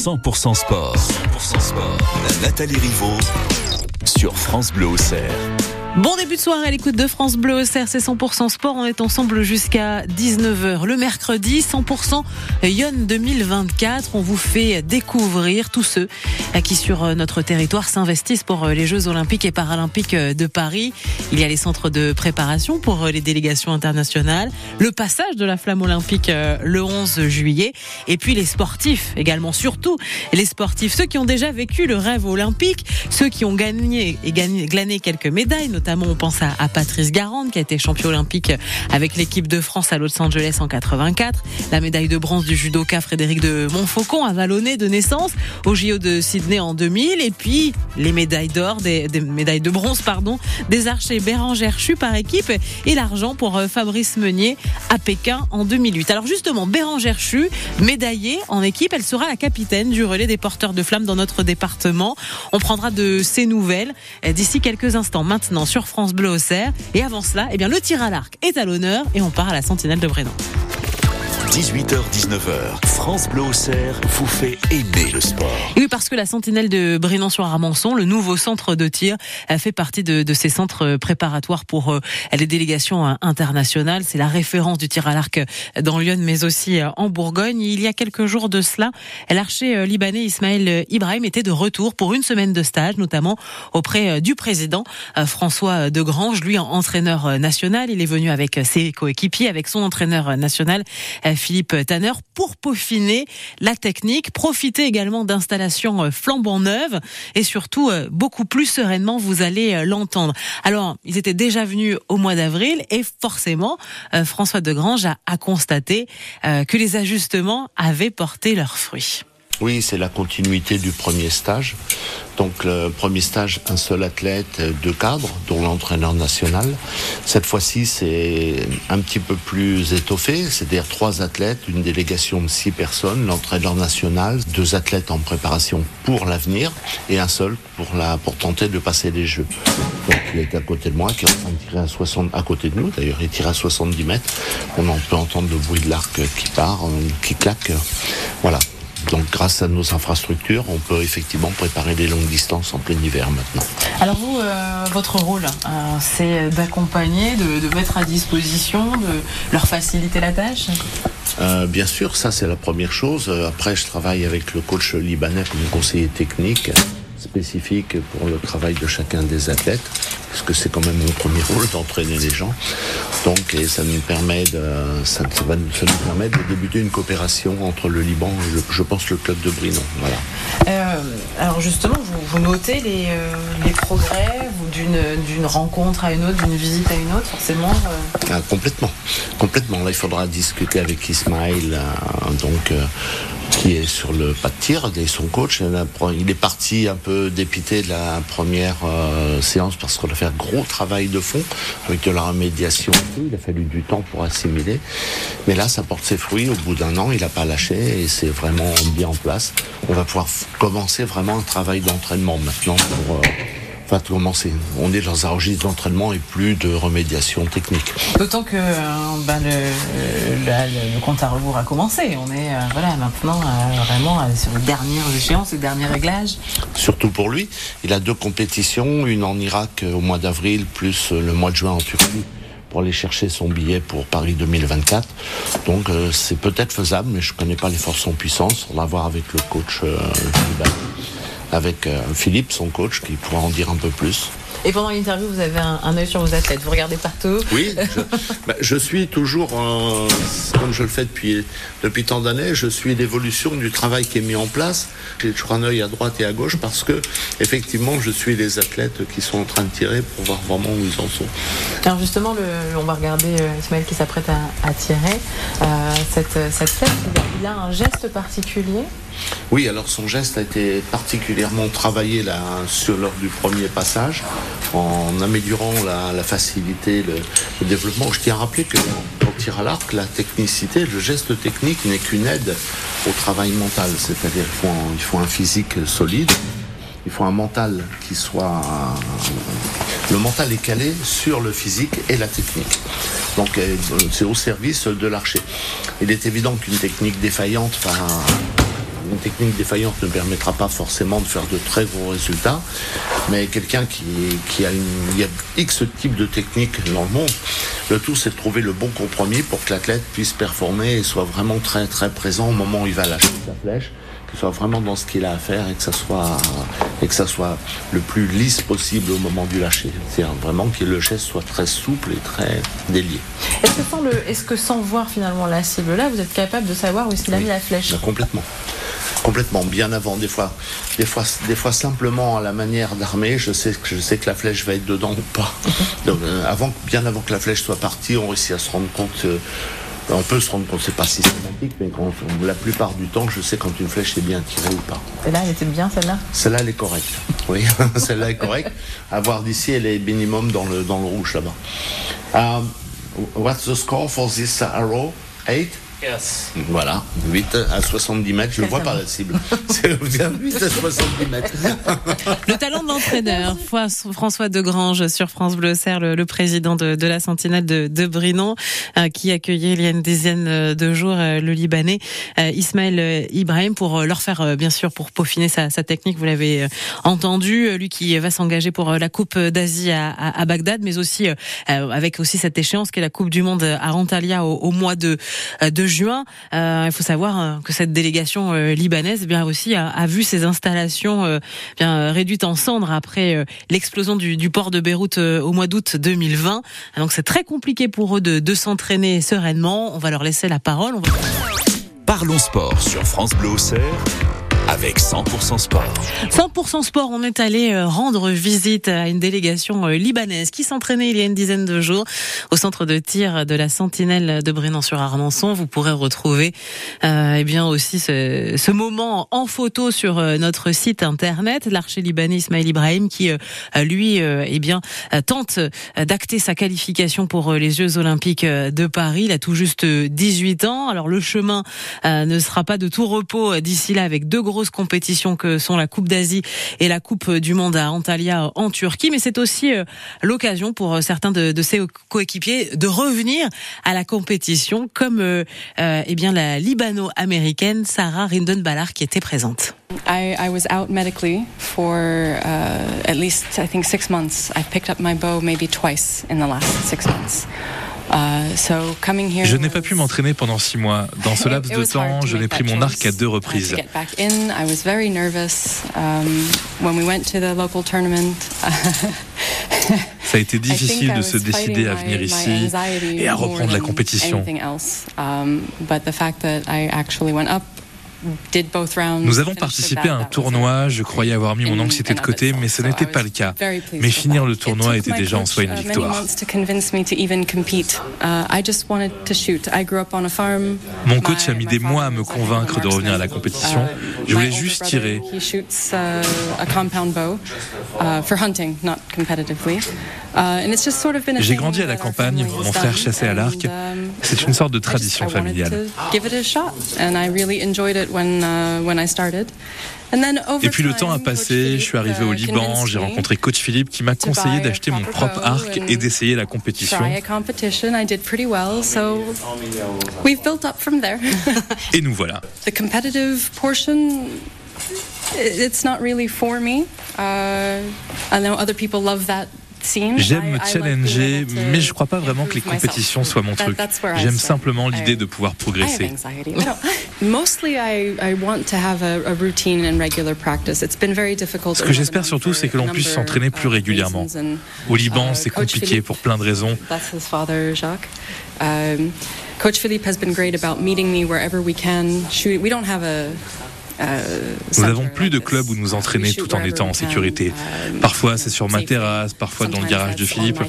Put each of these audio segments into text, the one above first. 100% sport. 100% sport. Nathalie Riveau sur France Bleu Auxerre. Bon début de soirée à l'écoute de France Bleu Auxerre, c'est 100% sport, on est ensemble jusqu'à 19h. Le mercredi, 100% Yonne 2024, on vous fait découvrir tous ceux qui sur notre territoire s'investissent pour les Jeux Olympiques et Paralympiques de Paris. Il y a les centres de préparation pour les délégations internationales, le passage de la flamme olympique le 11 juillet, et puis les sportifs également, surtout les sportifs, ceux qui ont déjà vécu le rêve olympique, ceux qui ont gagné et glané quelques médailles, notamment on pense à Patrice Garande qui a été champion olympique avec l'équipe de France à Los Angeles en 84, la médaille de bronze du judoka Frédéric de Montfaucon à Vallonnet de naissance au JO de Sydney en 2000, et puis les médailles d'or, des médailles de bronze pardon, des archers Bérangère Chu par équipe et l'argent pour Fabrice Meunier à Pékin en 2008. Alors justement, Bérangère Chu, médaillée en équipe, elle sera la capitaine du relais des porteurs de flammes dans notre département. On prendra de ses nouvelles d'ici quelques instants. Maintenant sur France Bleu Auxerre. Et avant cela, eh bien, le tir à l'arc est à l'honneur et on part à la Sentinelle de Brienon. 18h-19h, France Bleu Auxerre vous fait aimer le sport. Et oui, parce que la Sentinelle de Brienon-sur-Armançon, le nouveau centre de tir, fait partie de ces centres préparatoires pour les délégations internationales. C'est la référence du tir à l'arc dans Lyon, mais aussi en Bourgogne. Il y a quelques jours de cela, l'archer libanais Ismaël Ibrahim était de retour pour une semaine de stage, notamment auprès du président François Degrange, lui entraîneur national. Il est venu avec ses coéquipiers, avec son entraîneur national Philippe Tanner, pour peaufiner la technique, profiter également d'installations flambant neuves et surtout beaucoup plus sereinement, vous allez l'entendre. Alors, ils étaient déjà venus au mois d'avril et forcément, François Degrange a constaté que les ajustements avaient porté leurs fruits. Oui, c'est la continuité du premier stage. Donc le premier stage, un seul athlète, deux cadres, dont l'entraîneur national. Cette fois-ci, c'est un petit peu plus étoffé, c'est-à-dire trois athlètes, une délégation de 6 personnes, l'entraîneur national, 2 athlètes en préparation pour l'avenir et un seul pour tenter de passer les Jeux. Donc il est à côté de moi, qui est en train de tirer à 60, à côté de nous d'ailleurs, il tire à 70 mètres. On peut entendre le bruit de l'arc qui part, qui claque, voilà. Donc grâce à nos infrastructures, on peut effectivement préparer des longues distances en plein hiver maintenant. Alors vous, votre rôle, c'est d'accompagner, de mettre à disposition, de leur faciliter la tâche ? Bien sûr, ça c'est la première chose. Après, je travaille avec le coach libanais comme conseiller technique spécifique pour le travail de chacun des athlètes, parce que c'est quand même mon premier rôle d'entraîner les gens. Donc, et ça nous permet de débuter une coopération entre le Liban et le club de Brienon. Voilà. Alors justement, vous notez les progrès d'une rencontre à une autre, d'une visite à une autre, forcément. Complètement. Là, il faudra discuter avec Ismaël, qui est sur le pas de tir, et son coach. Il est parti un peu dépité de la première séance parce qu'on a fait un gros travail de fond avec de la remédiation. Il a fallu du temps pour assimiler. Mais là, ça porte ses fruits. Au bout d'un an, il n'a pas lâché et c'est vraiment bien en place. On va pouvoir commencer vraiment un travail d'entraînement maintenant pour... commencer. On est dans un registre d'entraînement et plus de remédiation technique. D'autant que le compte à rebours a commencé. On est maintenant vraiment sur les dernières échéances, les derniers réglages. Surtout pour lui. Il a 2 compétitions, une en Irak au mois d'avril, plus le mois de juin en Turquie, pour aller chercher son billet pour Paris 2024. Donc c'est peut-être faisable, mais je ne connais pas les forces en puissance. On va voir avec le coach avec Philippe, son coach, qui pourra en dire un peu plus. Et pendant l'interview, vous avez un œil sur vos athlètes, vous regardez partout. Oui, je suis toujours, comme je le fais depuis tant d'années, je suis l'évolution du travail qui est mis en place. J'ai toujours un œil à droite et à gauche parce que, effectivement, je suis les athlètes qui sont en train de tirer pour voir vraiment où ils en sont. Alors justement, on va regarder Ismaël qui s'apprête à tirer. Cette fête, il a un geste particulier. Oui, alors son geste a été particulièrement travaillé là, lors du premier passage, en améliorant la facilité, le développement. Je tiens à rappeler que dans le tir à l'arc, la technicité, le geste technique n'est qu'une aide au travail mental. C'est-à-dire qu'il faut un physique solide, il faut un mental qui soit... Le mental est calé sur le physique et la technique. Donc c'est au service de l'archer. Il est évident qu'une technique défaillante... technique défaillante ne permettra pas forcément de faire de très gros résultats, mais quelqu'un qui a X type de technique dans le monde, le tout c'est de trouver le bon compromis pour que l'athlète puisse performer et soit vraiment très très présent au moment où il va lâcher sa flèche, qu'il soit vraiment dans ce qu'il a à faire et que ça soit le plus lisse possible au moment du lâcher. C'est-à-dire vraiment que le geste soit très souple et très délié. Est-ce que sans voir finalement la cible là, vous êtes capable de savoir où il a mis la flèche? Complètement, bien avant. Des fois simplement à la manière d'armer, je sais que la flèche va être dedans ou pas. Donc, bien avant que la flèche soit partie, on réussit à se rendre compte. On peut se rendre compte, c'est pas systématique, mais la plupart du temps, je sais quand une flèche est bien tirée ou pas. Celle-là, elle était bien, celle-là ? Celle-là, elle est correcte. Oui, celle-là est correcte. À voir d'ici, elle est minimum dans le rouge là-bas. What's the score for this arrow? 8 ? Yes. Voilà, 8 à 70 mètres, je le vois par la cible. C'est bien 8 à 70 mètres. Le talent de l'entraîneur, François Degrange sur France Bleu Auxerre, le président de la Sentinelle de Brienon, qui accueillait il y a une dizaine de jours le Libanais Ismaël Ibrahim pour leur faire, bien sûr, pour peaufiner sa technique, vous l'avez entendu, lui qui va s'engager pour la Coupe d'Asie à Bagdad, mais aussi avec aussi cette échéance qui est la Coupe du Monde à Antalya au mois de juin. Il faut savoir que cette délégation libanaise aussi a vu ses installations réduites en cendres après l'explosion du port de Beyrouth au mois d'août 2020. Donc c'est très compliqué pour eux de s'entraîner sereinement. On va leur laisser la parole. Parlons sport sur France Bleu Auxerre. Avec 100% Sport. 100% Sport, on est allé rendre visite à une délégation libanaise qui s'entraînait il y a une dizaine de jours au centre de tir de la Sentinelle de Brienon-sur-Arlançon. Vous pourrez retrouver aussi ce moment en photo sur notre site internet. L'archer libanais Ismaël Ibrahim qui tente d'acter sa qualification pour les Jeux Olympiques de Paris. Il a tout juste 18 ans. Alors le chemin ne sera pas de tout repos d'ici là, avec deux grosses compétitions que sont la Coupe d'Asie et la Coupe du Monde à Antalya en Turquie, mais c'est aussi l'occasion pour certains de ses coéquipiers de revenir à la compétition, comme la libano-américaine Sarah Rinden-Ballard qui était présente. I was out medically for at least I think 6 months. I've picked up my bow maybe twice in the last 6 months. Je n'ai pas pu m'entraîner pendant 6 mois. Dans ce laps de temps, je n'ai pris mon arc qu'à 2 reprises. Ça a été difficile de se décider à venir ici et à reprendre la compétition. Nous avons participé à un tournoi, je croyais avoir mis mon anxiété de côté, mais ce n'était pas le cas. Mais finir le tournoi était déjà en soi une victoire. Mon coach a mis des mois à me convaincre de revenir à la compétition. Je voulais juste tirer. J'ai grandi à la campagne, mon frère chassait à l'arc. C'est une sorte de tradition familiale. Et puis le temps a passé, je suis arrivé au Liban, j'ai rencontré coach Philippe qui m'a conseillé d'acheter mon propre arc et d'essayer la compétition. Et nous voilà. J'aime me challenger, mais je crois pas vraiment que les compétitions soient mon truc. J'aime simplement l'idée de pouvoir progresser. Ce que j'espère surtout, c'est que l'on puisse s'entraîner plus régulièrement. Au Liban, c'est compliqué pour plein de raisons. Coach Philippe a été très bon avec me wherever we can. We don't have a Nous n'avons plus de club où nous entraîner tout en étant en sécurité. Parfois c'est sur ma terrasse, parfois dans le garage de Philippe.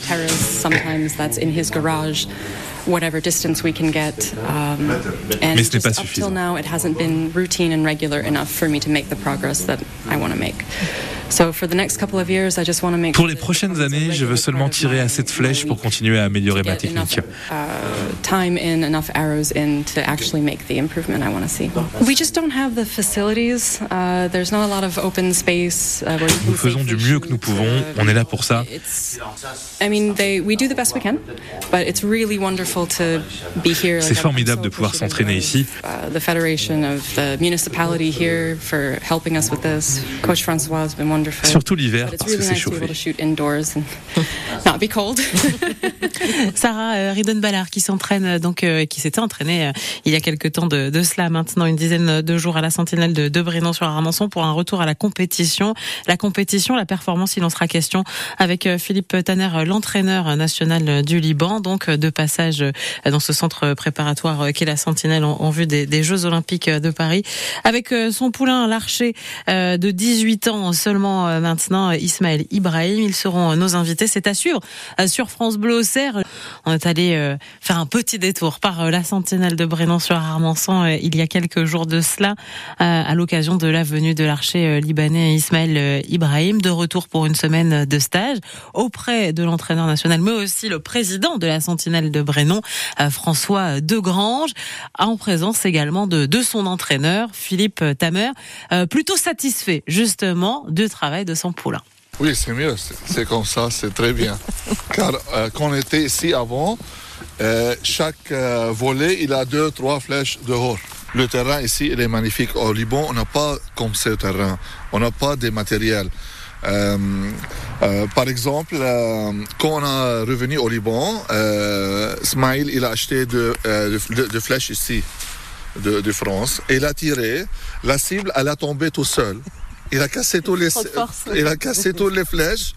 Mais ce n'est pas suffisant. Pour les prochaines années, je veux seulement tirer assez de flèches pour continuer à améliorer ma technique. Nous faisons du mieux que nous pouvons, on est là pour ça. C'est formidable de pouvoir s'entraîner ici. The Federation of the municipality here for helping us with this. Coach François has been wonderful. Surtout l'hiver parce que c'est chauffé. Sarah Rinden-Ballard qui s'entraîne donc qui s'était entraînée il y a quelques temps de cela maintenant une dizaine de jours à la Sentinelle de Brienon sur Armançon pour un retour à la compétition. La compétition, la performance, il en sera question avec Philippe Tanner, l'entraîneur national du Liban, donc de passage dans ce centre préparatoire qu'est la Sentinelle en vue des Jeux Olympiques de Paris. Avec son poulain, l'archer de 18 ans seulement maintenant, Ismaël Ibrahim, ils seront nos invités. C'est à suivre sur France Bleu Auxerre. On est allé faire un petit détour par la Sentinelle de Brienon sur Armançon il y a quelques jours de cela, à l'occasion de la venue de l'archer libanais Ismaël Ibrahim, de retour pour une semaine de stage auprès de l'entraîneur national, mais aussi le président de la Sentinelle de Brienon, François Degrange, en présence également de son entraîneur, Philippe Tanner, plutôt satisfait justement du travail de son poulain. Oui, c'est mieux, c'est comme ça, c'est très bien. Car quand on était ici avant, chaque volet, il a 2-3 flèches dehors. Le terrain ici, il est magnifique. Au Liban, on n'a pas comme ce terrain, on n'a pas des matériels. Par exemple, quand on est revenu au Liban, Ismaël, il a acheté de flèches ici, de France, et il a tiré. La cible, elle a tombé tout seul. Il a cassé toutes les flèches.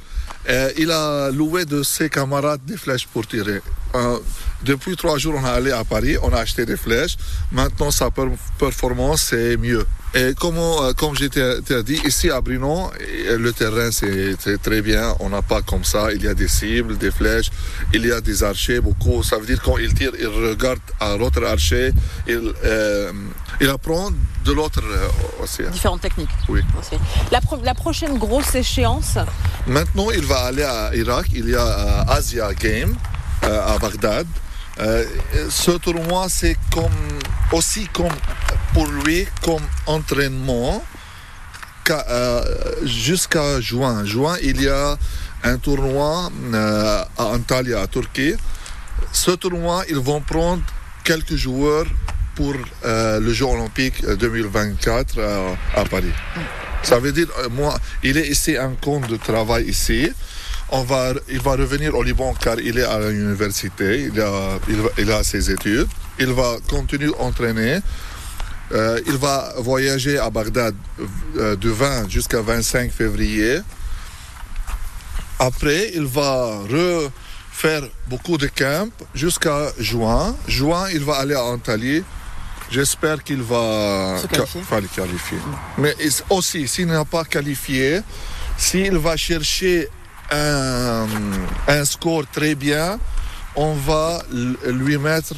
Il a loué de ses camarades des flèches pour tirer. Depuis 3 jours, on est allé à Paris, on a acheté des flèches. Maintenant, sa performance est mieux. Et comme je t'ai dit, ici à Brienon, le terrain c'est très bien. On n'a pas comme ça. Il y a des cibles, des flèches, il y a des archers, beaucoup. Ça veut dire quand il tire, il regarde à l'autre archer. Il apprend de l'autre aussi. Différentes techniques. Oui. Aussi. La prochaine grosse échéance. Maintenant, il va aller à Irak. Il y a Asia Game à Bagdad. Ce tournoi, c'est comme pour lui comme entraînement jusqu'à juin. Juin, il y a un tournoi à Antalya, à Turquie. Ce tournoi, ils vont prendre quelques joueurs pour le Jeux Olympiques 2024 à Paris. Ça veut dire, moi, il est ici un compte de travail ici. Il va revenir au Liban car il est à l'université, il a ses études. Il va continuer à entraîner. Il va voyager à Bagdad de 20 jusqu'à 25 février. Après, il va refaire beaucoup de camps jusqu'à juin. Juin, il va aller à Antalya. J'espère qu'il va se qualifier. Mais aussi, s'il n'a pas qualifié, s'il va chercher un score très bien, on va lui mettre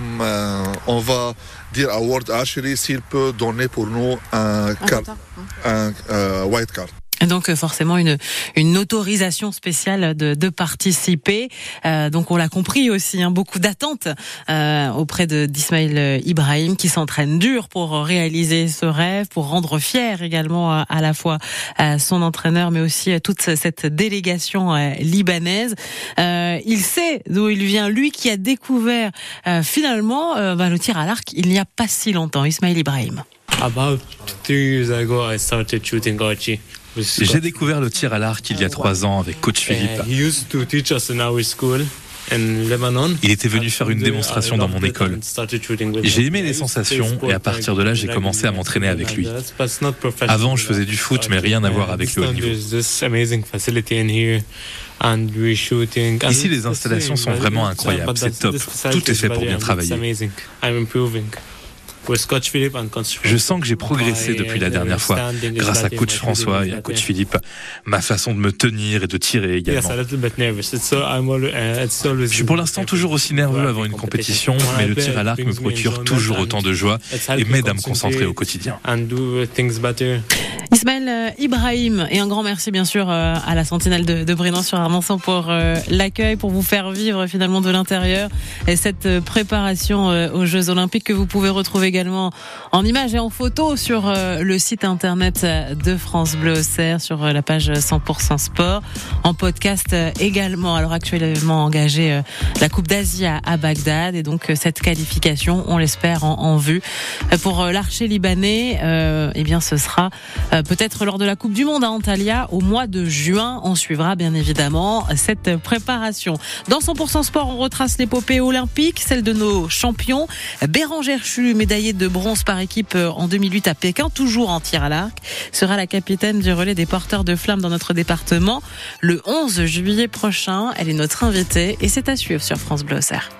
on va dire à World Archery s'il peut donner pour nous un white card. Donc forcément une autorisation spéciale de participer. Donc on l'a compris aussi, hein, beaucoup d'attentes auprès d'Ismaël Ibrahim qui s'entraîne dur pour réaliser ce rêve, pour rendre fier également à la fois son entraîneur mais aussi toute cette délégation libanaise. Il sait d'où il vient, lui qui a découvert finalement le tir à l'arc il n'y a pas si longtemps, Ismaël Ibrahim. About 2 years ago, I started shooting archery. J'ai découvert le tir à l'arc il y a 3 ans avec coach Philippe. Il était venu faire une démonstration dans mon école. J'ai aimé les sensations et à partir de là, j'ai commencé à m'entraîner avec lui. Avant, je faisais du foot, mais rien à voir avec le haut niveau. Ici, les installations sont vraiment incroyables, c'est top. Tout est fait pour bien travailler. Je sens que j'ai progressé depuis la dernière fois, grâce à coach François et à coach Philippe. Ma façon de me tenir et de tirer également. Je suis pour l'instant toujours aussi nerveux avant une compétition, mais le tir à l'arc me procure toujours autant de joie et m'aide à me concentrer au quotidien. Ismaël Ibrahim, et un grand merci bien sûr à la Sentinelle de Brienon sur Armançon pour l'accueil, pour vous faire vivre finalement de l'intérieur et cette préparation aux Jeux Olympiques que vous pouvez retrouver également en images et en photos sur le site internet de France Bleu Auxerre, sur la page 100% Sport, en podcast également. Alors actuellement engagée la Coupe d'Asie à Bagdad, et donc cette qualification, on l'espère, en vue. Pour l'archer libanais, eh bien ce sera peut-être lors de la Coupe du Monde à Antalya au mois de juin. On suivra bien évidemment cette préparation. Dans 100% Sport, on retrace l'épopée olympique, celle de nos champions. Bérangère Chu, médaillée de bronze par équipe en 2008 à Pékin, toujours en tir à l'arc, sera la capitaine du relais des porteurs de flammes dans notre département le 11 juillet prochain. Elle est notre invitée et c'est à suivre sur France Bleu Auxerre.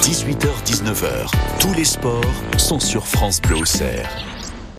18h-19h, tous les sports sont sur France Bleu Auxerre.